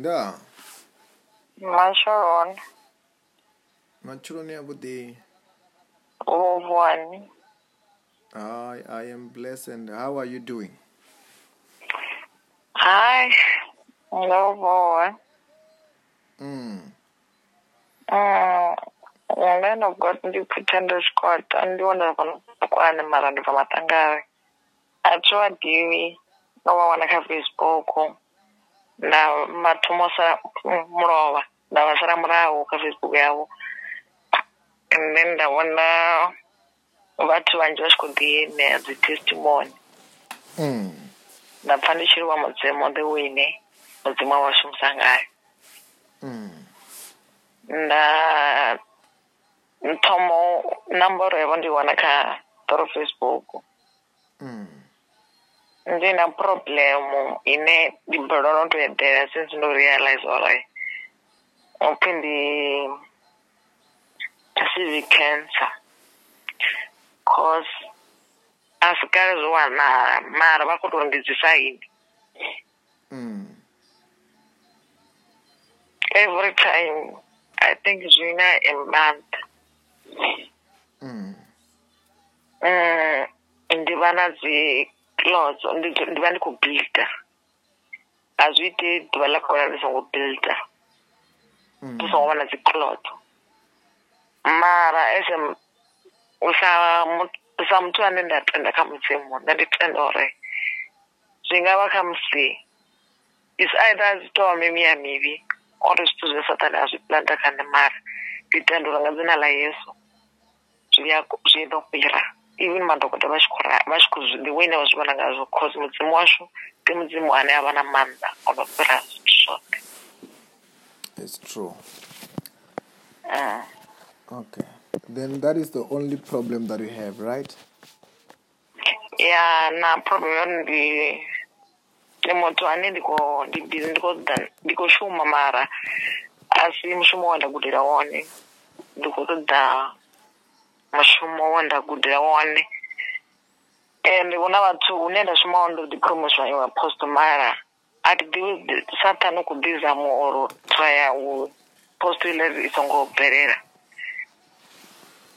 Да. Mancharon. Mancharonia buddhi. Oh, one. I am blessed. And how are you doing? Hi. Hello, boy. Ngeno God ndi pretend squad and one kwane mara ndi pamatangare atsoa diwi no wana kafe spoko na matumosa murova na vasara murao ka Facebook yavo and then da wana vatu vanje vasikudi ne the testimony na pfandishirwa mudzemo the wine mudzimo wa shumsangari na Tomo number every one ka through Facebook. Then a problem in a burden to there since no realize all right. Open the civic cancer. Cause as girls one Maraba could on the side. Every time I think it's in a month. In the one as the clothes on the one could build as we did the black color builder. So one as a cloth. Mara as some 200 and I come same one that it's an alright. So you never come see. It's either storm me and maybe or it's to the Satan as we plant a can the mar. Pretend to la yeso. Even my doctor was correct. The winner was one of us who caused me to wash things in one hour a month on a brass shot. It's true. Okay. Then that is the only problem that you have, right? Yeah, no problem. The motor I need to go, the business goes done because show Mamara as him show more the good one. The good Mashumo and a good one. And when I was to net a small under the commission, you were post Mara. I do the Satan could be some or try or postulate is on go Pereira.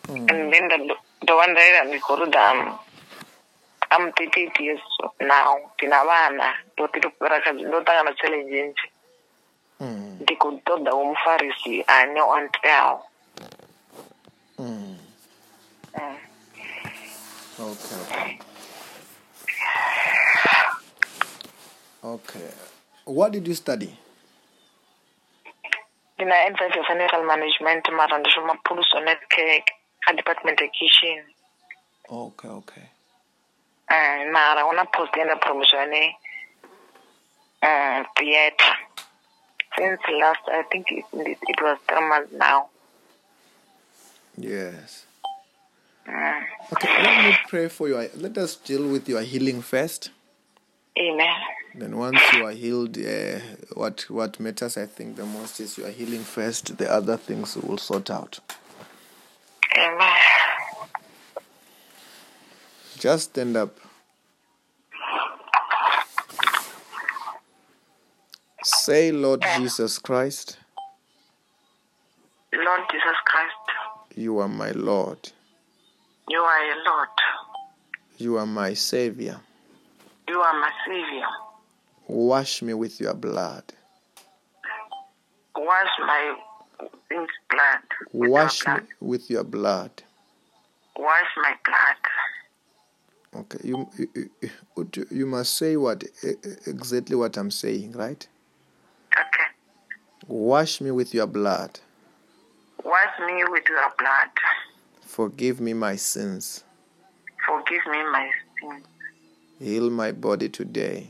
And then the one day and we could dam. I'm 38 years now, Tinavana, Dotito Peraka, Dotana Challenge. They could do the Pharisee, I know, and tell. Okay. What did you study? In the entrance of financial management, Marandashuma Pulus on Netcake, a department of kitchen. Okay. And Mara, when I post in the promotion, theater. Since last, I think it was 3 months now. Yes. Okay, let me pray for you. Let us deal with your healing first. Amen. Then once you are healed, what matters, I think, the most is you are healing first. The other things will sort out. Amen. Just stand up. Say, Lord Jesus Christ. Lord Jesus Christ. You are my Lord. You are a Lord. You are my Savior. You are my Savior. Wash me with your blood. Wash my things blood. Wash me with your blood. Wash my blood. Okay, you must say exactly what I'm saying, right? Okay. Wash me with your blood. Wash me with your blood. Forgive me my sins. Forgive me my sins. Heal my body today.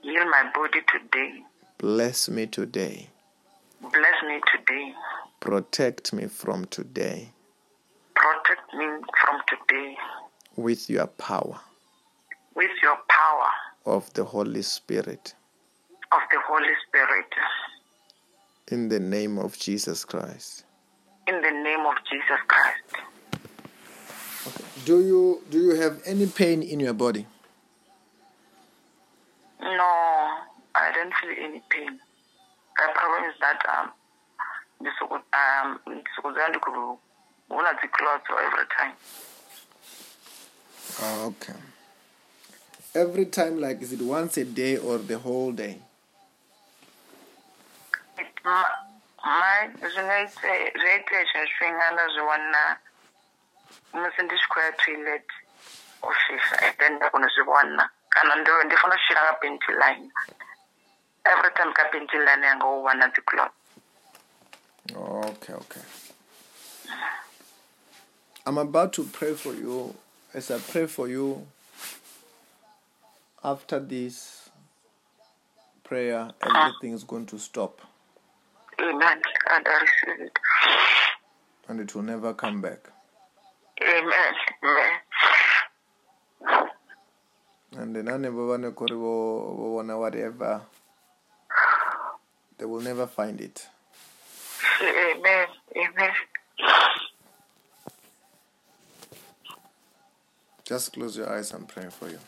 Heal my body today. Bless me today. Bless me today. Protect me from today. Protect me from today. With your power. With your power. Of the Holy Spirit. Of the Holy Spirit. In the name of Jesus Christ. In the name of Jesus Christ. Okay. Do you have any pain in your body? No. I don't feel any pain. The problem is that the clothes every time. Oh, okay. Every time, like, is it once a day or the whole day? My radiation swing under the one mustn't square toilet or shift, then the one is one. And on the phone, she hung up in the line. Every time, cap in the line and go 1 o'clock. Okay. I'm about to pray for you. As I pray for you, after this prayer, everything is going to stop. Amen. And I receive it. And it will never come back. Amen. And then I never want to go on whatever. They will never find it. Amen. Just close your eyes and pray for you.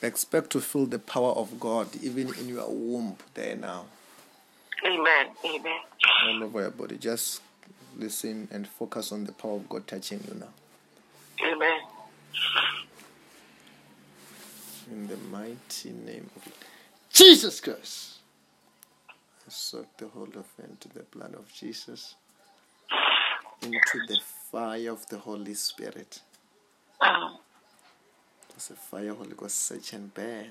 Expect to feel the power of God even in your womb there now. Amen. All over your body. Just listen and focus on the power of God touching you now. Amen. In the mighty name of Jesus Christ. I soak the Holy Spirit into the blood of Jesus, into the fire of the Holy Spirit. There's a fire, Holy Ghost, search and burn.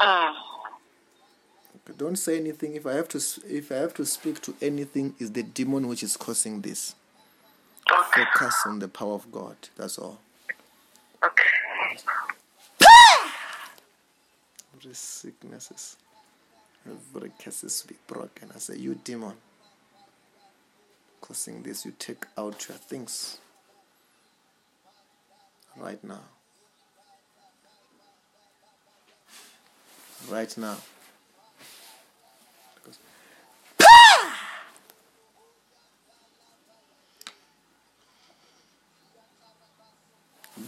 Okay, don't say anything. If I have to speak to anything, is the demon which is causing this. Okay. Focus on the power of God. That's all. Okay. Every sicknesses, every curses be broken. I say, you demon causing this, you take out your things right now. Right now.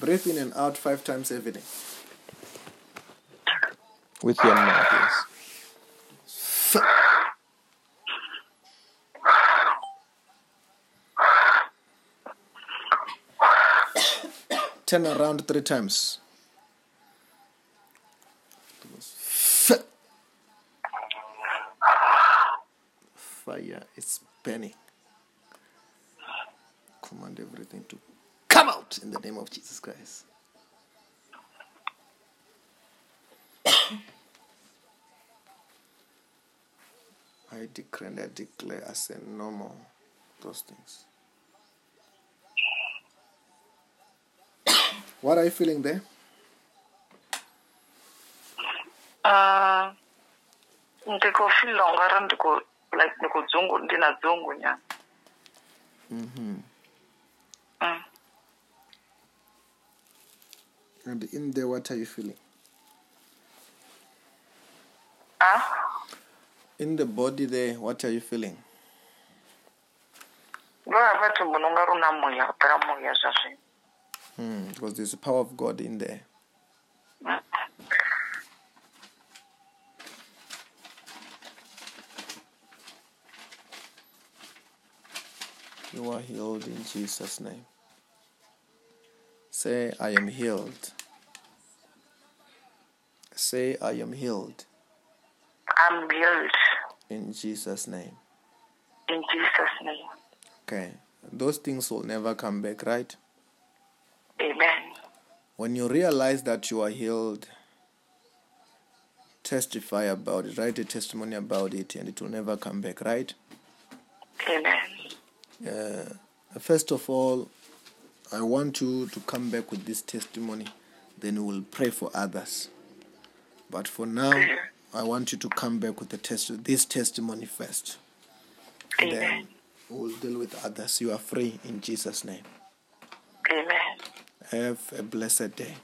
Breathe in and out 5 times every day. With your mouth, yes. Turn around 3 times. Fire is burning. Command everything to come out in the name of Jesus Christ. I decree and I declare as a no more those things. What are you feeling there? They go feel longer and they go like they go zungu, they not zungu, yeah. And in there, what are you feeling? In the body there, what are you feeling? Because there's the power of God in there. You are healed in Jesus' name. Say, I am healed. Say, I am healed. I'm healed. In Jesus' name. In Jesus' name. Okay. Those things will never come back, right? Amen. When you realize that you are healed, testify about it, write a testimony about it, and it will never come back, right? Amen. First of all, I want you to come back with this testimony, then we'll pray for others. But for now, I want you to come back with this testimony first. Amen. Then we'll deal with others. You are free in Jesus' name. Amen. Have a blessed day.